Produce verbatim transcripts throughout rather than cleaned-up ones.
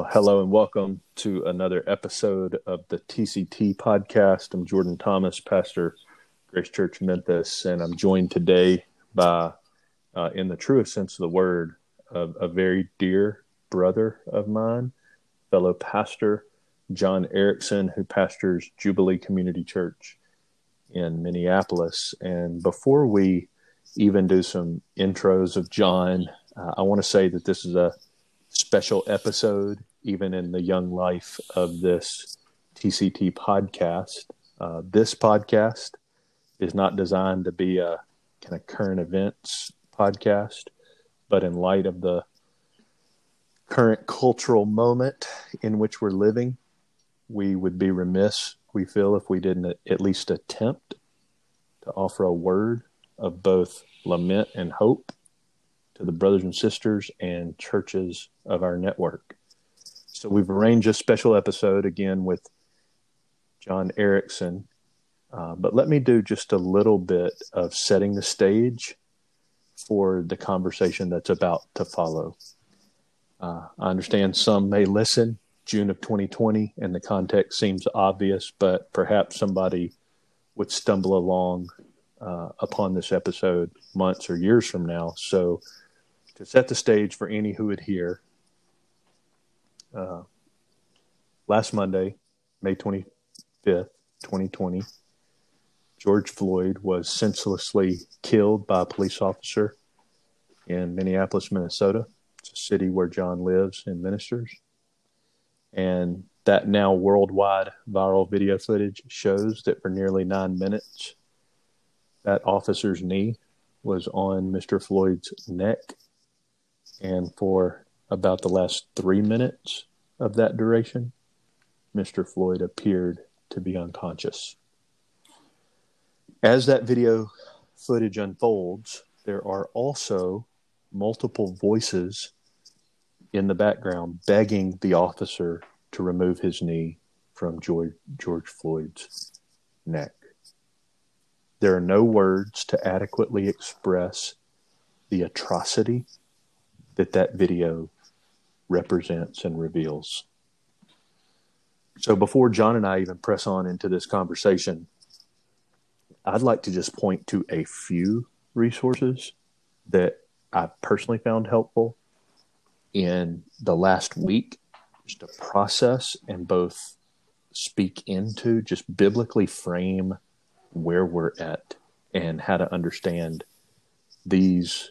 Well, hello and welcome to another episode of the T C T Podcast. I'm Jordan Thomas, pastor, Grace Church Memphis, and I'm joined today by, uh, in the truest sense of the word, a, a very dear brother of mine, fellow pastor, John Erickson, who pastors Jubilee Community Church in Minneapolis. And before we even do some intros of John, uh, I want to say that this is a special episode, even in the young life of this T C T podcast. Uh, this podcast is not designed to be a kind of current events podcast, but in light of the current cultural moment in which we're living, we would be remiss, we feel, if we didn't at least attempt to offer a word of both lament and hope to the brothers and sisters and churches of our network. So we've arranged a special episode again with John Erickson, uh, but let me do just a little bit of setting the stage for the conversation that's about to follow. Uh, I understand some may listen, June of twenty twenty, and the context seems obvious, but perhaps somebody would stumble along uh, upon this episode months or years from now. So to set the stage for any who would hear, Uh, last Monday, May twenty-fifth, twenty twenty, George Floyd was senselessly killed by a police officer in Minneapolis, Minnesota. It's a city where John lives and ministers. And that now worldwide viral video footage shows that for nearly nine minutes, that officer's knee was on Mister Floyd's neck. And for about the last three minutes of that duration, Mister Floyd appeared to be unconscious. As that video footage unfolds, there are also multiple voices in the background begging the officer to remove his knee from George, George Floyd's neck. There are no words to adequately express the atrocity that that video represents and reveals. So before John and I even press on into this conversation, I'd like to just point to a few resources that I've personally found helpful in the last week, just to process and both speak into, just biblically frame where we're at and how to understand these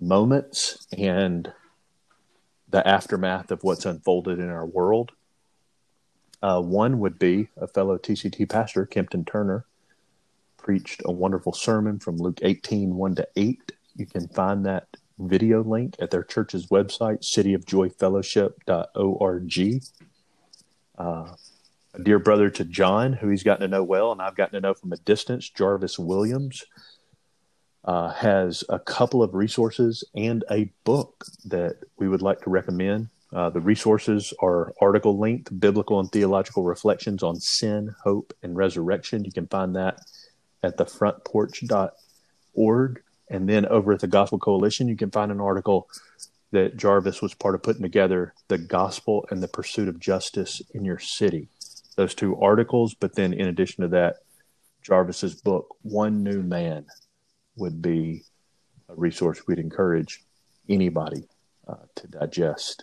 moments and the aftermath of what's unfolded in our world. Uh, one would be a fellow T C T pastor, Kempton Turner, preached a wonderful sermon from Luke eighteen, one to eight. You can find that video link at their church's website, city of joy fellowship dot org. Uh, a dear brother to John, who he's gotten to know well, and I've gotten to know from a distance, Jarvis Williams, Uh, has a couple of resources and a book that we would like to recommend. Uh, the resources are article length, biblical and theological reflections on sin, hope, and resurrection. You can find that at the front porch dot org. And then over at the Gospel Coalition, you can find an article that Jarvis was part of putting together, The Gospel and the Pursuit of Justice in Your City. Those two articles, but then in addition to that, Jarvis's book, One New Man, would be a resource we'd encourage anybody uh, to digest.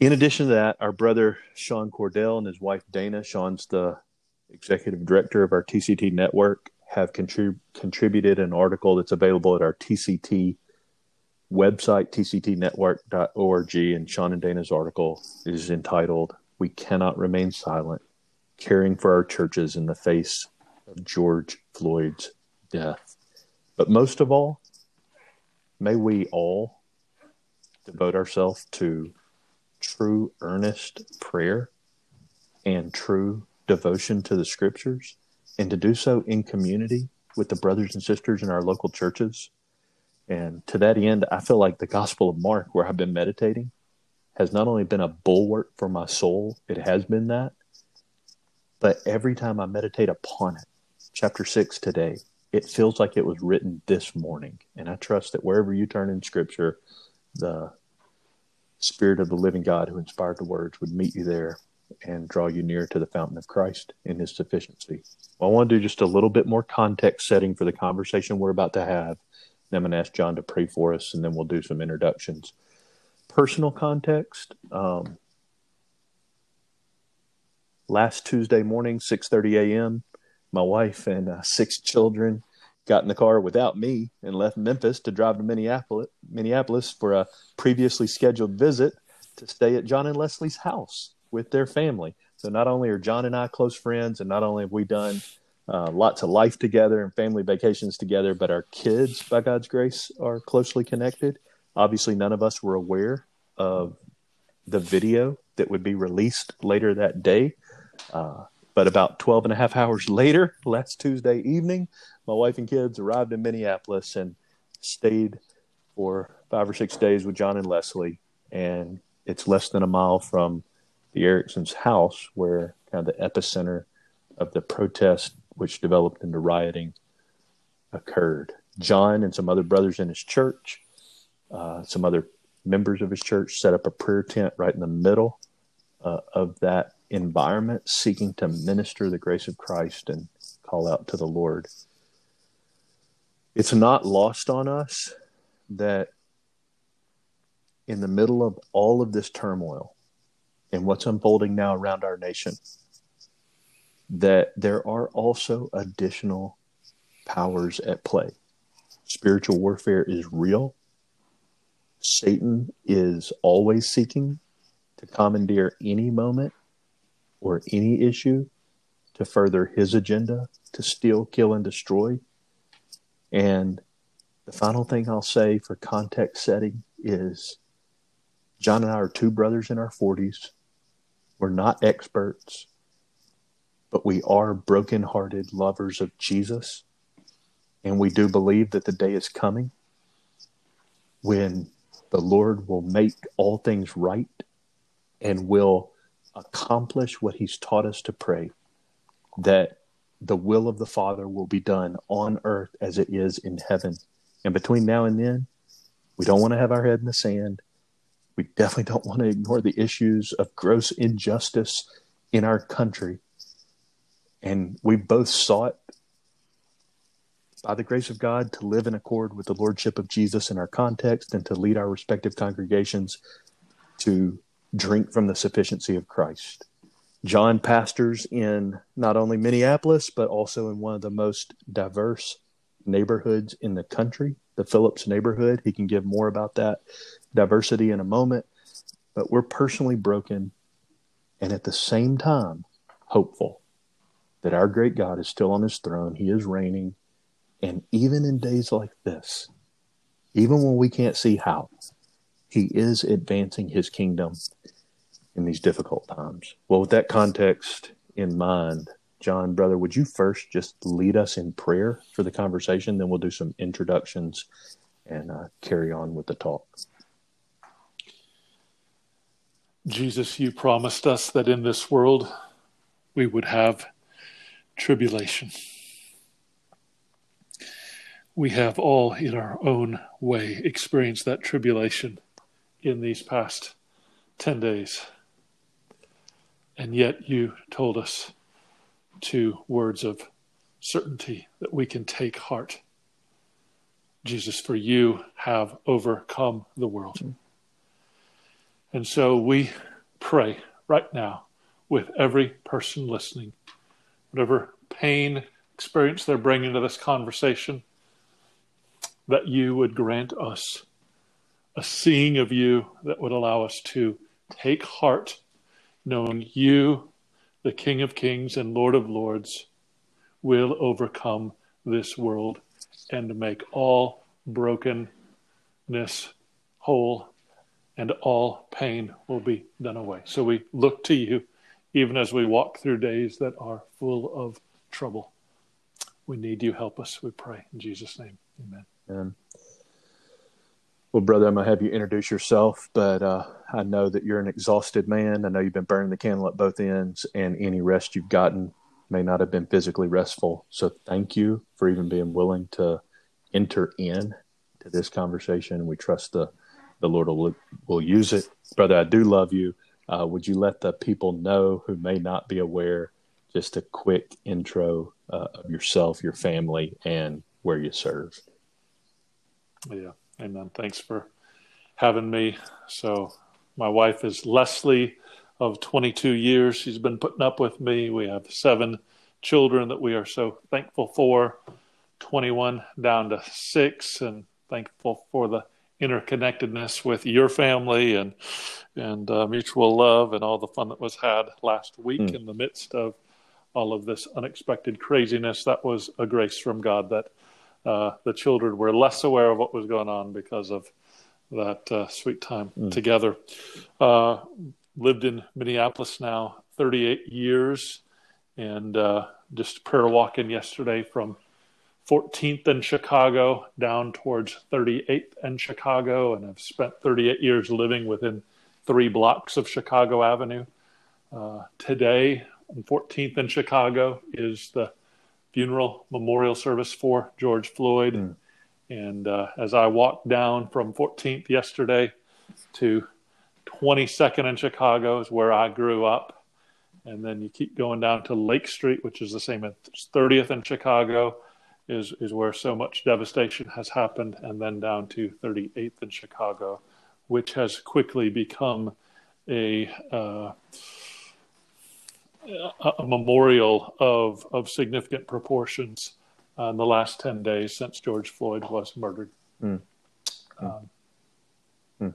In addition to that, our brother Sean Cordell and his wife Dana, Sean's the executive director of our T C T network, have contrib- contributed an article that's available at our T C T website, t c t network dot org, and Sean and Dana's article is entitled, "We Cannot Remain Silent, Caring for Our Churches in the Face of George Floyd's Death." But most of all, may we all devote ourselves to true, earnest prayer and true devotion to the scriptures, and to do so in community with the brothers and sisters in our local churches. And to that end, I feel like the Gospel of Mark, where I've been meditating, has not only been a bulwark for my soul, it has been that, but every time I meditate upon it, chapter six today, it feels like it was written this morning. And I trust that wherever you turn in Scripture, the Spirit of the living God who inspired the words would meet you there and draw you near to the fountain of Christ in his sufficiency. Well, I want to do just a little bit more context setting for the conversation we're about to have. Then I'm going to ask John to pray for us, and then we'll do some introductions. Personal context. Um, last Tuesday morning, six thirty a.m., my wife and uh, six children got in the car without me and left Memphis to drive to Minneapolis, Minneapolis for a previously scheduled visit to stay at John and Leslie's house with their family. So not only are John and I close friends, and not only have we done uh, lots of life together and family vacations together, but our kids, by God's grace, are closely connected. Obviously, none of us were aware of the video that would be released later that day. Uh, but about twelve and a half hours later, last Tuesday evening, my wife and kids arrived in Minneapolis and stayed for five or six days with John and Leslie. And it's less than a mile from the Erickson's house, where kind of the epicenter of the protest, which developed into rioting, occurred. John and some other brothers in his church, uh, some other members of his church, set up a prayer tent right in the middle uh, of that environment, seeking to minister the grace of Christ and call out to the Lord. It's not lost on us that in the middle of all of this turmoil and what's unfolding now around our nation, that there are also additional powers at play. Spiritual warfare is real. Satan is always seeking to commandeer any moment or any issue to further his agenda, to steal, kill, and destroy. And the final thing I'll say for context setting is John and I are two brothers in our forties. We're not experts, but we are brokenhearted lovers of Jesus. And we do believe that the day is coming when the Lord will make all things right and will accomplish what he's taught us to pray, that the will of the Father will be done on earth as it is in heaven. And between now and then, we don't want to have our head in the sand. We definitely don't want to ignore the issues of gross injustice in our country. And we both sought, by the grace of God, to live in accord with the Lordship of Jesus in our context and to lead our respective congregations to drink from the sufficiency of Christ. John pastors in not only Minneapolis, but also in one of the most diverse neighborhoods in the country, the Phillips neighborhood. He can give more about that diversity in a moment, but we're personally broken and at the same time hopeful that our great God is still on his throne. He is reigning. And even in days like this, even when we can't see how, he is advancing his kingdom in these difficult times. Well, with that context in mind, John, brother, would you first just lead us in prayer for the conversation? Then we'll do some introductions and uh, carry on with the talk. Jesus, you promised us that in this world we would have tribulation. We have all in our own way experienced that tribulation in these past ten days. And yet you told us two words of certainty that we can take heart. Jesus, for you have overcome the world. And so we pray right now with every person listening, whatever pain experience they're bringing to this conversation, that you would grant us a seeing of you that would allow us to take heart, knowing you, the King of Kings and Lord of Lords, will overcome this world and make all brokenness whole, and all pain will be done away. So we look to you, even as we walk through days that are full of trouble. We need you. Help us, we pray. In Jesus' name, amen. Amen. Well, brother, I'm going to have you introduce yourself, but uh, I know that you're an exhausted man. I know you've been burning the candle at both ends, and any rest you've gotten may not have been physically restful. So thank you for even being willing to enter in to this conversation. We trust the The Lord will, will use it. Brother, I do love you. Uh, would you let the people know who may not be aware, just a quick intro uh, of yourself, your family, and where you serve? Yeah. Amen. Thanks for having me. So my wife is Leslie of twenty-two years. She's been putting up with me. We have seven children that we are so thankful for, twenty-one down to six, and thankful for the interconnectedness with your family and and uh, mutual love and all the fun that was had last week mm. in the midst of all of this unexpected craziness. That was a grace from God that uh, the children were less aware of what was going on because of that uh, sweet time mm. together. Uh, lived in Minneapolis now thirty-eight years, and uh, just prayer walking yesterday from fourteenth and Chicago down towards thirty-eighth and Chicago, and I've spent thirty-eight years living within three blocks of Chicago Avenue. Uh, today, on fourteenth and Chicago, is the funeral memorial service for George Floyd. Mm. And uh, as I walked down from fourteenth yesterday to twenty-second in Chicago is where I grew up. And then you keep going down to Lake Street, which is the same as thirtieth in Chicago. Is, is where so much devastation has happened, and then down to thirty-eighth in Chicago, which has quickly become a uh, a memorial of of significant proportions uh, in the last ten days since George Floyd was murdered. Mm. Um, mm.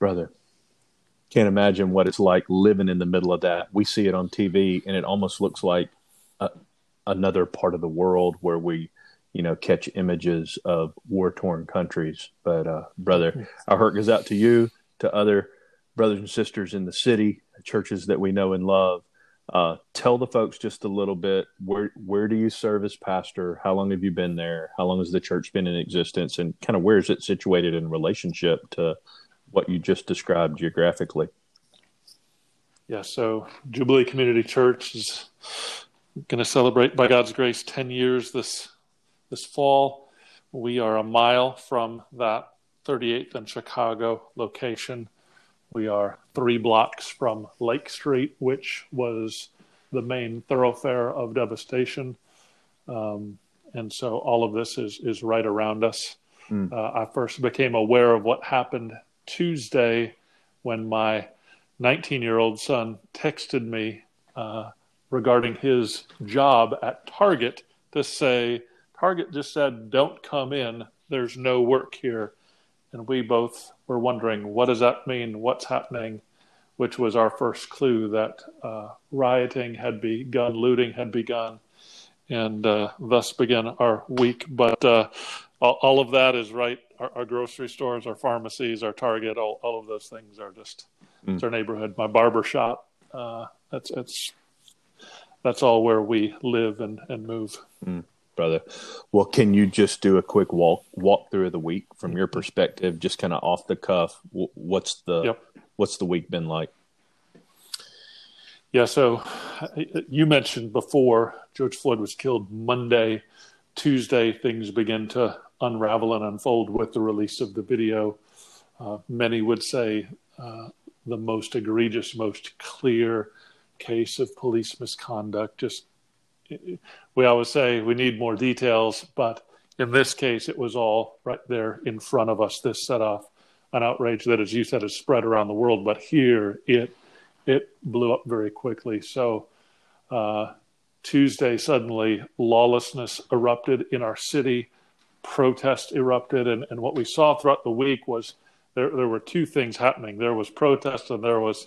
Brother, can't imagine what it's like living in the middle of that. We see it on T V, and it almost looks like a, another part of the world where we, you know, catch images of war-torn countries. But uh, brother, our heart goes out to you, to other brothers and sisters in the city, churches that we know and love. Uh, tell the folks just a little bit, where where do you serve as pastor? How long have you been there? How long has the church been in existence? And kind of where is it situated in relationship to what you just described geographically? Yeah, so Jubilee Community Church is going to celebrate, by God's grace, ten years this this fall. We are a mile from that thirty-eighth and Chicago location. We are three blocks from Lake Street, which was the main thoroughfare of devastation. Um, and so all of this is, is right around us. Mm. Uh, I first became aware of what happened Tuesday when my nineteen-year-old son texted me uh regarding his job at Target to say, Target just said, don't come in. There's no work here. And we both were wondering, what does that mean? What's happening? Which was our first clue that uh, rioting had begun, looting had begun, and uh, thus began our week. But uh, all, all of that is right. Our, our grocery stores, our pharmacies, our Target, all, all of those things are just, mm. it's our neighborhood. My barber shop, uh, that's, it's, that's all where we live and, and move. Mm, brother. Well, can you just do a quick walk, walk through of the week from your perspective, just kind of off the cuff? What's the, yep. what's the week been like? Yeah. So you mentioned before George Floyd was killed Monday. Tuesday, things begin to unravel and unfold with the release of the video. Uh, many would say uh, the most egregious, most clear case of police misconduct. Just, we always say we need more details, but in this case, it was all right there in front of us. This set off an outrage that, as you said, is spread around the world, but here it it blew up very quickly. So uh, Tuesday, suddenly lawlessness erupted in our city, protest erupted, and, and what we saw throughout the week was there, there were two things happening. There was protest and there was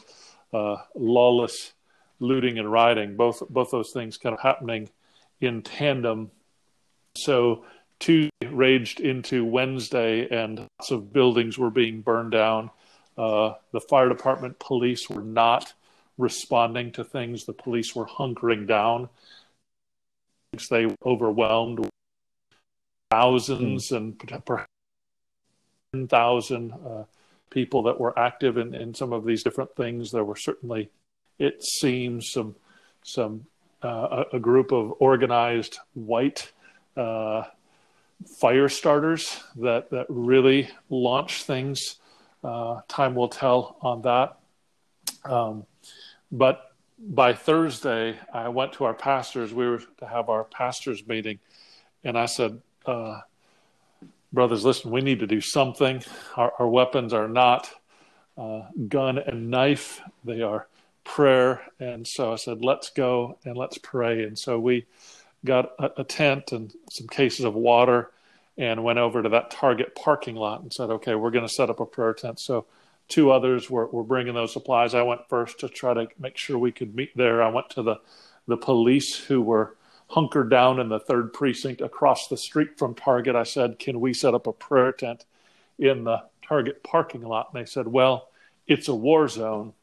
uh, lawless looting and rioting, both both those things kind of happening in tandem. So Tuesday raged into Wednesday, and lots of buildings were being burned down. Uh, the fire department, police were not responding to things. The police were hunkering down. They were overwhelmed with thousands mm-hmm. and perhaps ten thousand uh, people that were active in, in some of these different things. There were certainly, it seems, some some uh, a, a group of organized white uh, fire starters that, that really launch things. Uh, time will tell on that. Um, but by Thursday, I went to our pastors. We were to have our pastors meeting. And I said, uh, brothers, listen, we need to do something. Our, our weapons are not uh, gun and knife. They are prayer. And so I said, let's go and let's pray. And so we got a, a tent and some cases of water and went over to that Target parking lot and said, okay, we're going to set up a prayer tent. So two others were, were bringing those supplies. I went first to try to make sure we could meet there. I went to the, the police who were hunkered down in the third precinct across the street from Target. I said, can we set up a prayer tent in the Target parking lot? And they said, well, it's a war zone.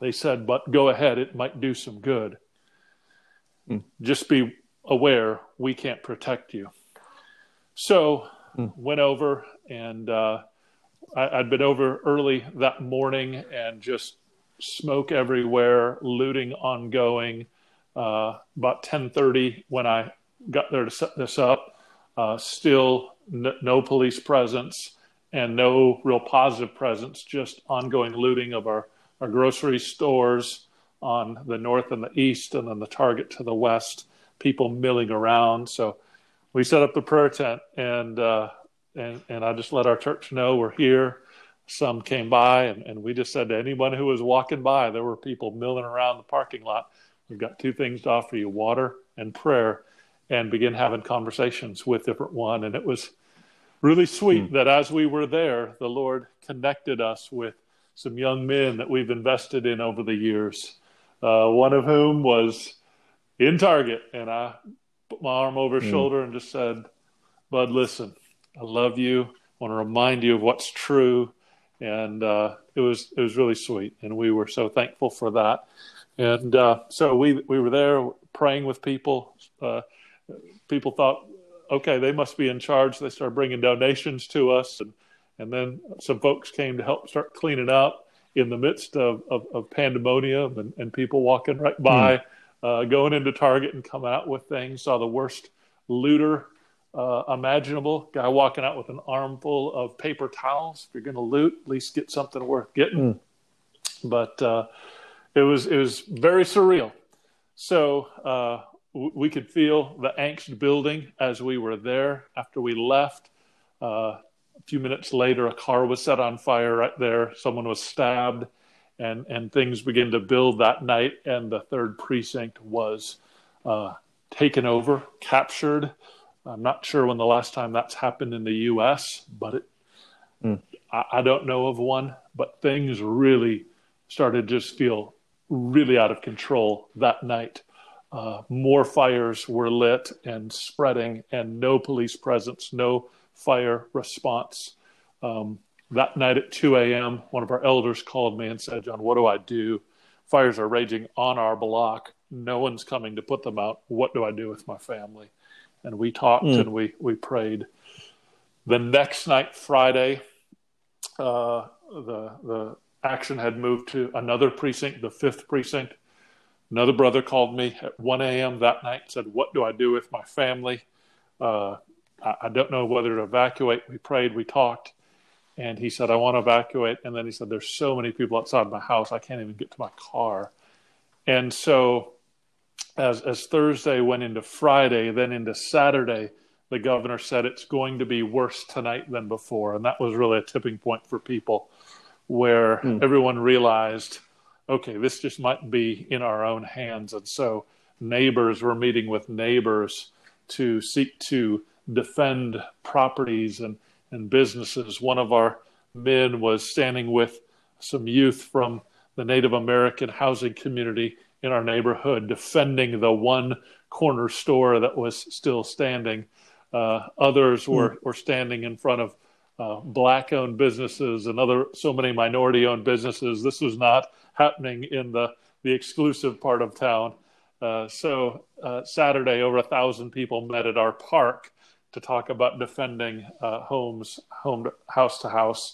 They said, but go ahead. It might do some good. Mm. Just be aware we can't protect you. So mm. went over and uh, I, I'd been over early that morning and just smoke everywhere, looting ongoing. Uh, about ten thirty when I got there to set this up, uh, still n- no police presence and no real positive presence, just ongoing looting of our, our grocery stores on the north and the east and then the Target to the west, people milling around. So we set up the prayer tent and, uh, and, and I just let our church know we're here. Some came by and, and we just said to anyone who was walking by, there were people milling around the parking lot. We've got two things to offer you, water and prayer, and begin having conversations with different one. And it was really sweet mm. that as we were there, the Lord connected us with some young men that we've invested in over the years, uh, one of whom was in Target. And I put my arm over his mm. shoulder and just said, Bud, listen, I love you. I want to remind you of what's true. And uh, it was it was really sweet. And we were so thankful for that. And uh, so we we were there praying with people. Uh, people thought, okay, they must be in charge. They started bringing donations to us. And, and then some folks came to help start cleaning up in the midst of, of, of pandemonium and, and people walking right by, hmm. uh, going into Target and coming out with things. Saw the worst looter uh, imaginable. Guy walking out with an armful of paper towels. If you're going to loot, at least get something worth getting. Hmm. But... Uh, It was it was very surreal. So uh, w- we could feel the angst building as we were there. After we left, uh, a few minutes later, a car was set on fire right there. Someone was stabbed, and, and things began to build that night. And the third precinct was uh, taken over, captured. I'm not sure when the last time that's happened in the U S, but it, mm. I, I don't know of one. But things really started to just feel really out of control that night. Uh, more fires were lit and spreading and no police presence, no fire response. Um, that night at two a.m., one of our elders called me and said, John, what do I do? Fires are raging on our block. No one's coming to put them out. What do I do with my family? And we talked mm. and we, we prayed. The next night, Friday, uh, the, the, action had moved to another precinct, the fifth precinct. Another brother called me at one a.m. that night and said, what do I do with my family? Uh, I, I don't know whether to evacuate. We prayed, we talked, and he said, I want to evacuate. And then he said, there's so many people outside my house, I can't even get to my car. And so as, as Thursday went into Friday, then into Saturday, the governor said it's going to be worse tonight than before. And that was really a tipping point for people, where mm. everyone realized, okay, this just might be in our own hands. And so neighbors were meeting with neighbors to seek to defend properties and, and businesses. One of our men was standing with some youth from the Native American housing community in our neighborhood, defending the one corner store that was still standing. Uh, others were, mm. were standing in front of Uh, black-owned businesses and other so many minority-owned businesses. This was not happening in the, the exclusive part of town. Uh, so uh, Saturday, over a thousand people met at our park to talk about defending uh, homes, home to, house to house,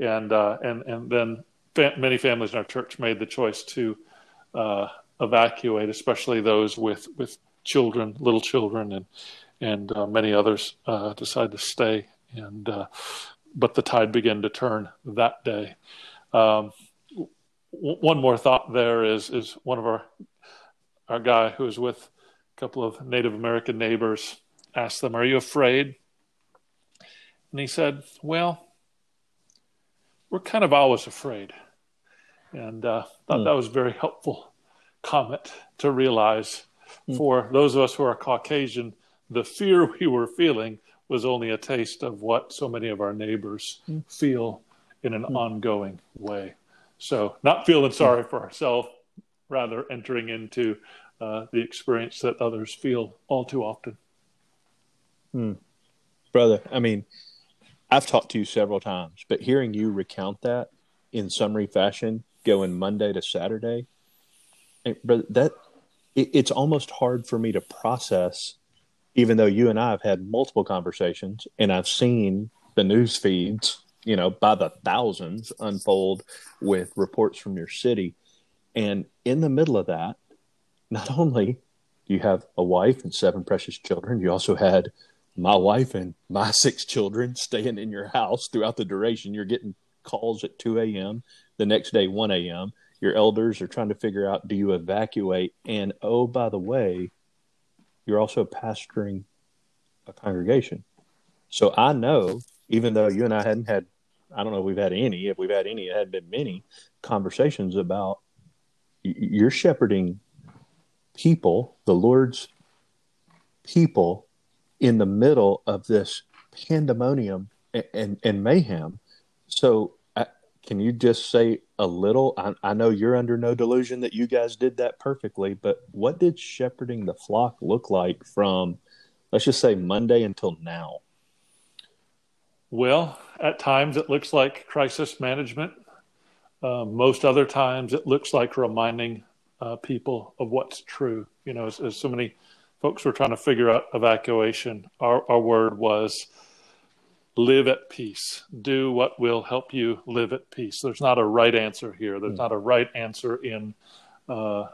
and uh, and and then fa- many families in our church made the choice to uh, evacuate, especially those with with children, little children, and and uh, many others uh, decided to stay. And uh, but the tide began to turn that day. Um, w- one more thought there is is one of our our guy who was with a couple of Native American neighbors asked them, "Are you afraid?" And he said, "Well, we're kind of always afraid." And uh, thought mm. that was a very helpful comment to realize mm. for those of us who are Caucasian, the fear we were feeling was only a taste of what so many of our neighbors mm. feel in an mm. ongoing way. So not feeling sorry for ourselves, rather entering into uh, the experience that others feel all too often. Mm. Brother, I mean, I've talked to you several times, but hearing you recount that in summary fashion, going Monday to Saturday, brother, that it, it's almost hard for me to process, even though you and I have had multiple conversations and I've seen the news feeds, you know, by the thousands unfold with reports from your city. And in the middle of that, not only do you have a wife and seven precious children, you also had my wife and my six children staying in your house throughout the duration. You're getting calls at two a.m. the next day, one a.m. Your elders are trying to figure out, do you evacuate? And oh, by the way, you're also pastoring a congregation. So I know, even though you and I hadn't had, I don't know if we've had any, if we've had any, it hadn't been many conversations about you're shepherding people, the Lord's people, in the middle of this pandemonium and, and, and mayhem. So I, can you just say a little, I, I know you're under no delusion that you guys did that perfectly, but what did shepherding the flock look like from, let's just say Monday until now? Well, at times it looks like crisis management. Uh, most other times it looks like reminding uh, people of what's true. You know, as, as so many folks were trying to figure out evacuation, Our, our word was live at peace. Do what will help you live at peace. There's not a right answer here. There's mm. not a right answer in uh,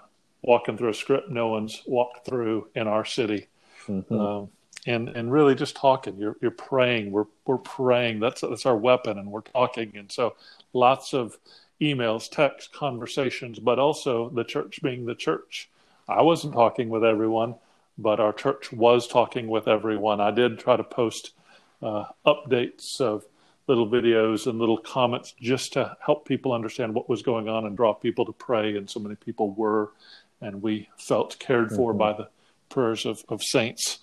walking through a script no one's walked through in our city. Mm-hmm. Um, and and really just talking. You're you're praying. We're we're praying. That's that's our weapon, and we're talking. And so lots of emails, texts, conversations, but also the church being the church. I wasn't talking with everyone, but our church was talking with everyone. I did try to post uh, updates of little videos and little comments just to help people understand what was going on and draw people to pray. And so many people were, and we felt cared for mm-hmm. by the prayers of, of saints.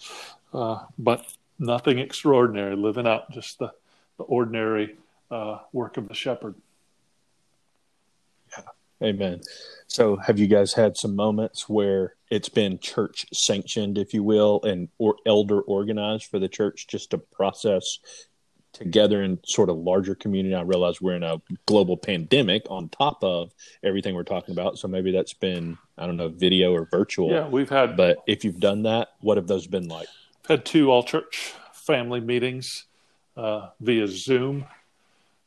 Uh, but nothing extraordinary, living out just the, the ordinary uh, work of the shepherd. Amen. So have you guys had some moments where it's been church sanctioned, if you will, and or elder organized for the church just to process together in sort of larger community? I realize we're in a global pandemic on top of everything we're talking about. So maybe that's been, I don't know, video or virtual. Yeah, we've had. But if you've done that, what have those been like? We've had two all church family meetings uh, via Zoom.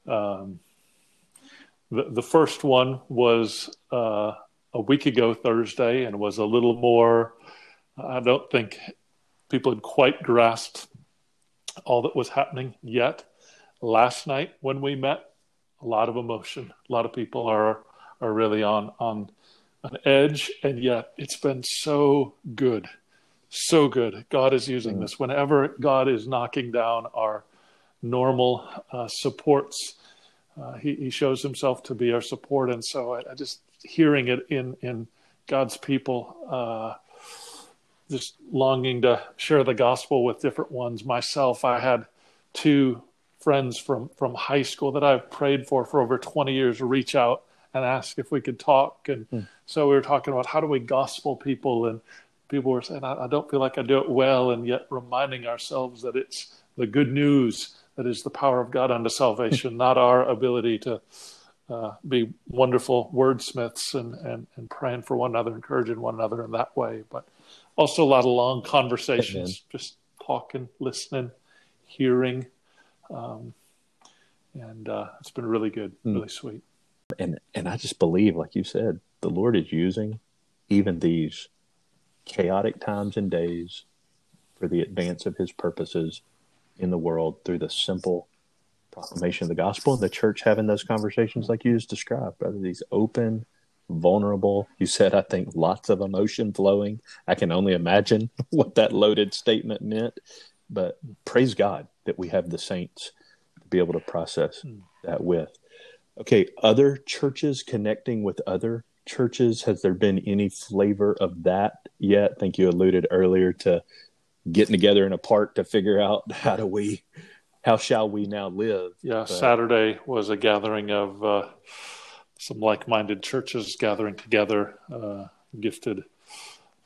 Um The first one was uh, a week ago Thursday and was a little more, I don't think people had quite grasped all that was happening yet. Last night when we met, a lot of emotion. A lot of people are are really on, on an edge, and yet it's been so good, so good. God is using mm-hmm. this. Whenever God is knocking down our normal uh, supports, Uh, he, he shows himself to be our support. And so I, I just hearing it in, in God's people, uh, just longing to share the gospel with different ones. Myself, I had two friends from, from high school that I've prayed for for over twenty years reach out and ask if we could talk. And mm. so we were talking about how do we gospel people, and people were saying, I, I don't feel like I do it well. And yet reminding ourselves that it's the good news that is the power of God unto salvation, not our ability to uh, be wonderful wordsmiths and, and, and praying for one another, encouraging one another in that way. But also a lot of long conversations, Amen. Just talking, listening, hearing. Um, and uh, it's been really good, mm. really sweet. And and I just believe, like you said, the Lord is using even these chaotic times and days for the advance of his purposes in the world through the simple proclamation of the gospel, and the church having those conversations like you just described, brother, these open, vulnerable, you said, I think, lots of emotion flowing. I can only imagine what that loaded statement meant, but praise God that we have the saints to be able to process that with. Okay, other churches connecting with other churches, has there been any flavor of that yet? I think you alluded earlier to getting together in a park to figure out how do we, how shall we now live? Yeah, but Saturday was a gathering of uh, some like-minded churches gathering together. Uh, gifted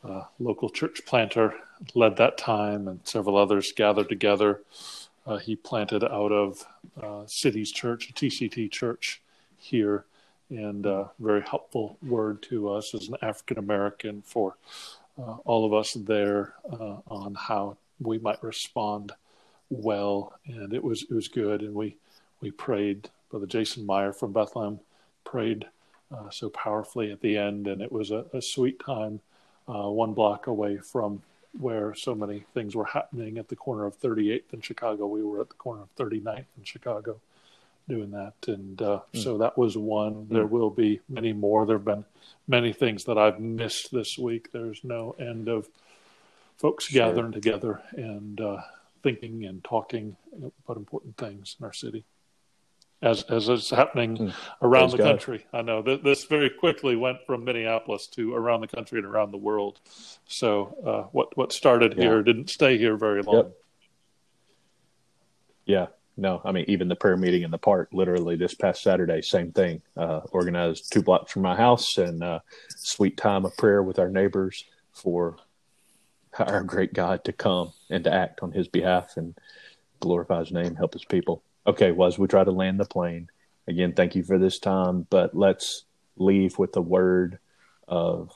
uh, local church planter led that time, and several others gathered together. Uh, he planted out of uh, City's Church, a T C T church here. And a very helpful word to us as an African-American for uh, all of us there uh, on how we might respond well. And it was it was good. And we, we prayed. Brother Jason Meyer from Bethlehem prayed uh, so powerfully at the end. And it was a, a sweet time, uh, one block away from where so many things were happening at the corner of thirty-eighth and Chicago. We were at the corner of thirty-ninth and Chicago doing that. And uh, mm. so that was one. There will be many more. There have been many things that I've missed this week. There's no end of folks sure. gathering together and uh, thinking and talking about important things in our city, as as is happening mm. around Praise the God. country. I know that this very quickly went from Minneapolis to around the country and around the world. So uh, what, what started yeah. here didn't stay here very long. Yep. Yeah. No, I mean, even the prayer meeting in the park, literally this past Saturday, same thing, uh, organized two blocks from my house, and uh, sweet time of prayer with our neighbors for our great God to come and to act on his behalf and glorify his name, help his people. Okay, well, as we try to land the plane, again, thank you for this time, but let's leave with a word of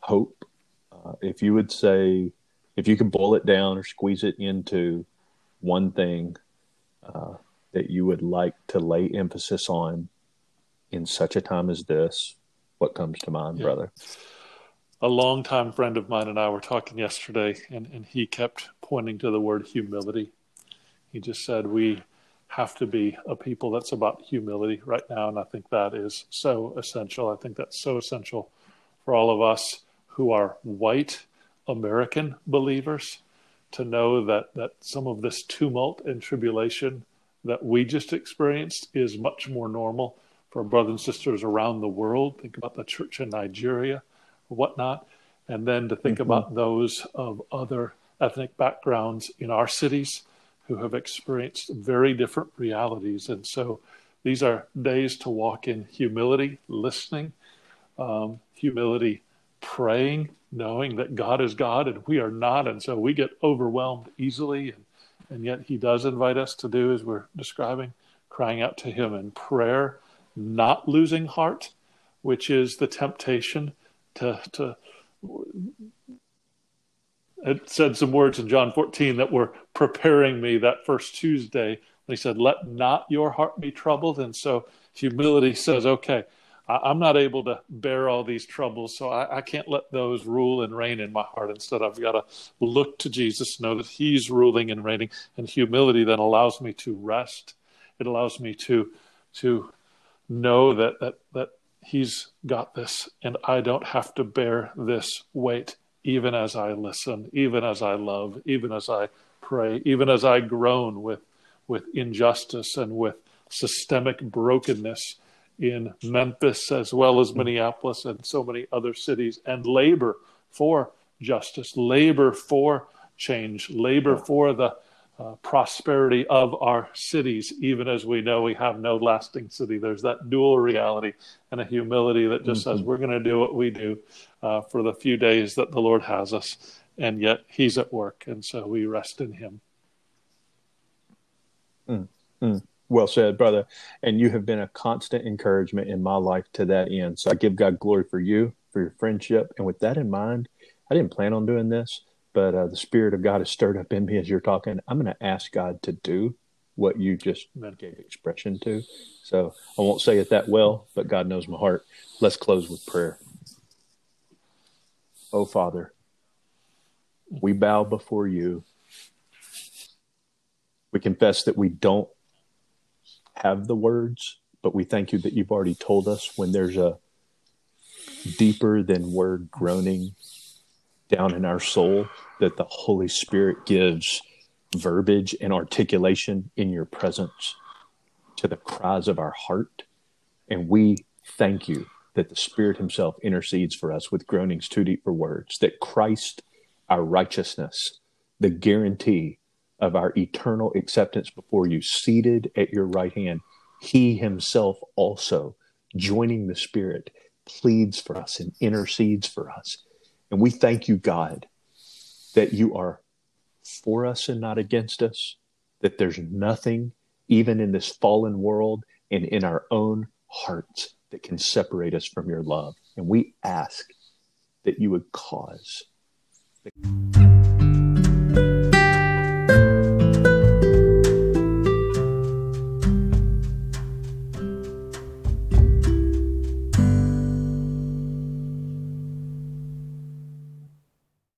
hope. Uh, if you would say, if you can boil it down or squeeze it into one thing, Uh, that you would like to lay emphasis on in such a time as this, what comes to mind, yeah. brother? A longtime friend of mine and I were talking yesterday, and, and he kept pointing to the word humility. He just said, we have to be a people that's about humility right now, and I think that is so essential. I think that's so essential for all of us who are white American believers, to know that, that some of this tumult and tribulation that we just experienced is much more normal for brothers and sisters around the world. Think about the church in Nigeria, whatnot. And then to think mm-hmm. about those of other ethnic backgrounds in our cities who have experienced very different realities. And so these are days to walk in humility, listening, um, humility, praying, knowing that God is God and we are not. And so we get overwhelmed easily. And, and yet he does invite us to do, as we're describing, crying out to him in prayer, not losing heart, which is the temptation to, to it said some words in John fourteen that were preparing me that first Tuesday. And he said, let not your heart be troubled. And so humility says, okay, I'm not able to bear all these troubles, so I, I can't let those rule and reign in my heart. Instead, I've got to look to Jesus, know that he's ruling and reigning. And humility then allows me to rest. It allows me to to know that that that he's got this, and I don't have to bear this weight, even as I listen, even as I love, even as I pray, even as I groan with, with injustice and with systemic brokenness in Memphis as well as Minneapolis and so many other cities, and labor for justice, labor for change, labor for the uh, prosperity of our cities, even as we know we have no lasting city. There's that dual reality and a humility that just mm-hmm. says we're going to do what we do uh, for the few days that the Lord has us, and yet he's at work, and so we rest in him. Mm-hmm. Well said, brother. And you have been a constant encouragement in my life to that end. So I give God glory for you, for your friendship. And with that in mind, I didn't plan on doing this, but uh, the Spirit of God is stirred up in me as you're talking. I'm going to ask God to do what you just gave expression to. So I won't say it that well, but God knows my heart. Let's close with prayer. Oh, Father, we bow before you. We confess that we don't have the words, but we thank you that you've already told us when there's a deeper than word groaning down in our soul, that the Holy Spirit gives verbiage and articulation in your presence to the cries of our heart. And we thank you that the Spirit himself intercedes for us with groanings too deep for words, that Christ, our righteousness, the guarantee of our eternal acceptance before you, seated at your right hand, he himself also, joining the Spirit, pleads for us and intercedes for us. And we thank you, God, that you are for us and not against us, that there's nothing, even in this fallen world and in our own hearts, that can separate us from your love. And we ask that you would cause the